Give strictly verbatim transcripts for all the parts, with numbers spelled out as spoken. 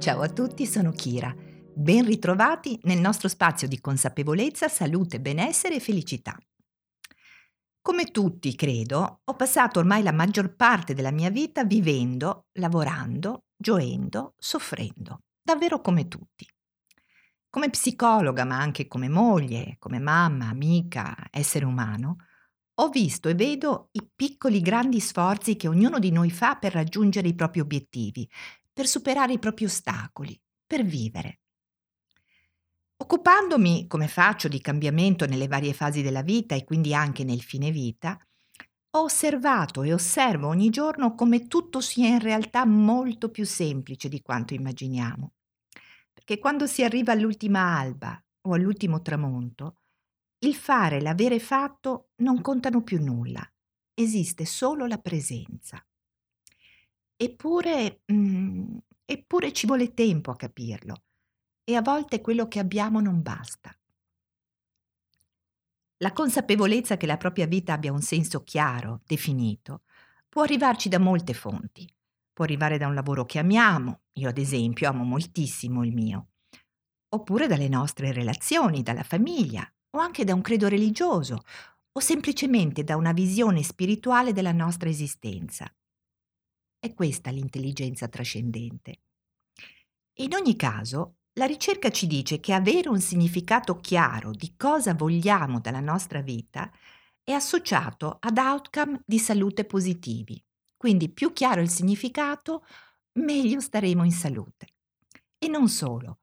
Ciao a tutti, sono Kira. Ben ritrovati nel nostro spazio di consapevolezza, salute, benessere e felicità. Come tutti, credo, ho passato ormai la maggior parte della mia vita vivendo, lavorando, gioendo, soffrendo, davvero come tutti. Come psicologa, ma anche come moglie, come mamma, amica, essere umano, ho visto e vedo i piccoli grandi sforzi che ognuno di noi fa per raggiungere i propri obiettivi, per superare i propri ostacoli, per vivere. Occupandomi, come faccio, di cambiamento nelle varie fasi della vita e quindi anche nel fine vita, ho osservato e osservo ogni giorno come tutto sia in realtà molto più semplice di quanto immaginiamo. Perché quando si arriva all'ultima alba o all'ultimo tramonto, il fare, l'avere fatto non contano più nulla, esiste solo la presenza. Eppure, mh, eppure ci vuole tempo a capirlo. E a volte quello che abbiamo non basta. La consapevolezza che la propria vita abbia un senso chiaro, definito, può arrivarci da molte fonti. Può arrivare da un lavoro che amiamo, io ad esempio amo moltissimo il mio, oppure dalle nostre relazioni, dalla famiglia, o anche da un credo religioso, o semplicemente da una visione spirituale della nostra esistenza. È questa l'intelligenza trascendente. In ogni caso, la ricerca ci dice che avere un significato chiaro di cosa vogliamo dalla nostra vita è associato ad outcome di salute positivi. Quindi più chiaro il significato, meglio staremo in salute. E non solo.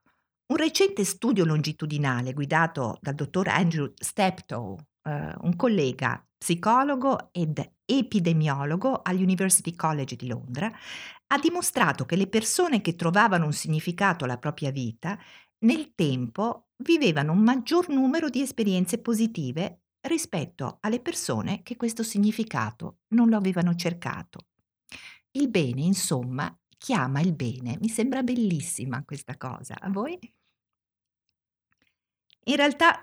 Un recente studio longitudinale guidato dal dottor Andrew Steptoe, eh, un collega psicologo ed epidemiologo all'University College di Londra, ha dimostrato che le persone che trovavano un significato alla propria vita nel tempo vivevano un maggior numero di esperienze positive rispetto alle persone che questo significato non lo avevano cercato. Il bene, insomma, chiama il bene. Mi sembra bellissima questa cosa. A voi? In realtà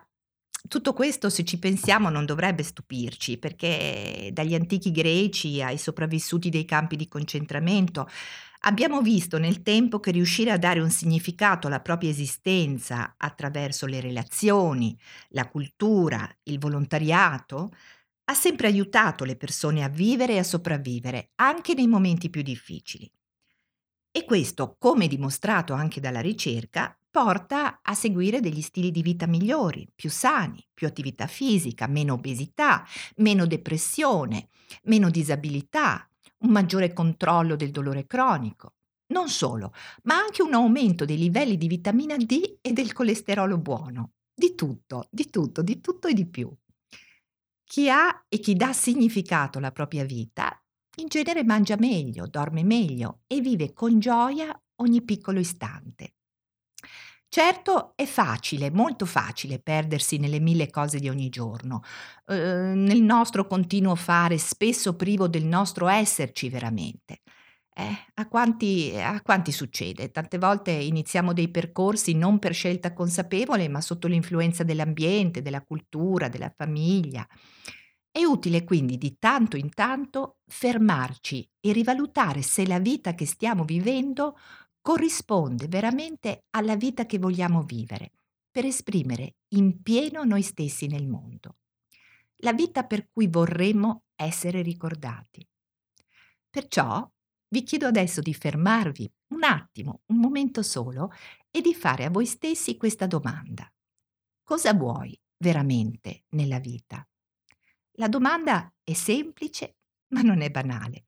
tutto questo, se ci pensiamo, non dovrebbe stupirci, perché dagli antichi greci ai sopravvissuti dei campi di concentramento abbiamo visto nel tempo che riuscire a dare un significato alla propria esistenza attraverso le relazioni, la cultura, il volontariato, ha sempre aiutato le persone a vivere e a sopravvivere, anche nei momenti più difficili. E questo, come dimostrato anche dalla ricerca, porta a seguire degli stili di vita migliori, più sani, più attività fisica, meno obesità, meno depressione, meno disabilità, un maggiore controllo del dolore cronico. Non solo, ma anche un aumento dei livelli di vitamina D e del colesterolo buono. Di tutto, di tutto, di tutto e di più. Chi ha e chi dà significato alla propria vita, in genere mangia meglio, dorme meglio e vive con gioia ogni piccolo istante. Certo, è facile, molto facile perdersi nelle mille cose di ogni giorno, eh, nel nostro continuo fare, spesso privo del nostro esserci veramente. Eh, a quanti, a quanti succede? Tante volte iniziamo dei percorsi non per scelta consapevole, ma sotto l'influenza dell'ambiente, della cultura, della famiglia. È utile quindi di tanto in tanto fermarci e rivalutare se la vita che stiamo vivendo corrisponde veramente alla vita che vogliamo vivere, per esprimere in pieno noi stessi nel mondo. La vita per cui vorremmo essere ricordati. Perciò vi chiedo adesso di fermarvi un attimo, un momento solo, e di fare a voi stessi questa domanda. Cosa vuoi veramente nella vita? La domanda è semplice, ma non è banale.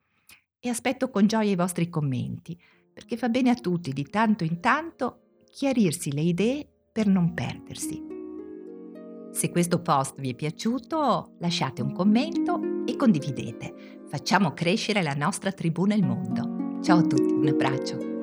E aspetto con gioia i vostri commenti, perché fa bene a tutti di tanto in tanto chiarirsi le idee per non perdersi. Se questo post vi è piaciuto, lasciate un commento e condividete. Facciamo crescere la nostra tribù nel mondo. Ciao a tutti, un abbraccio.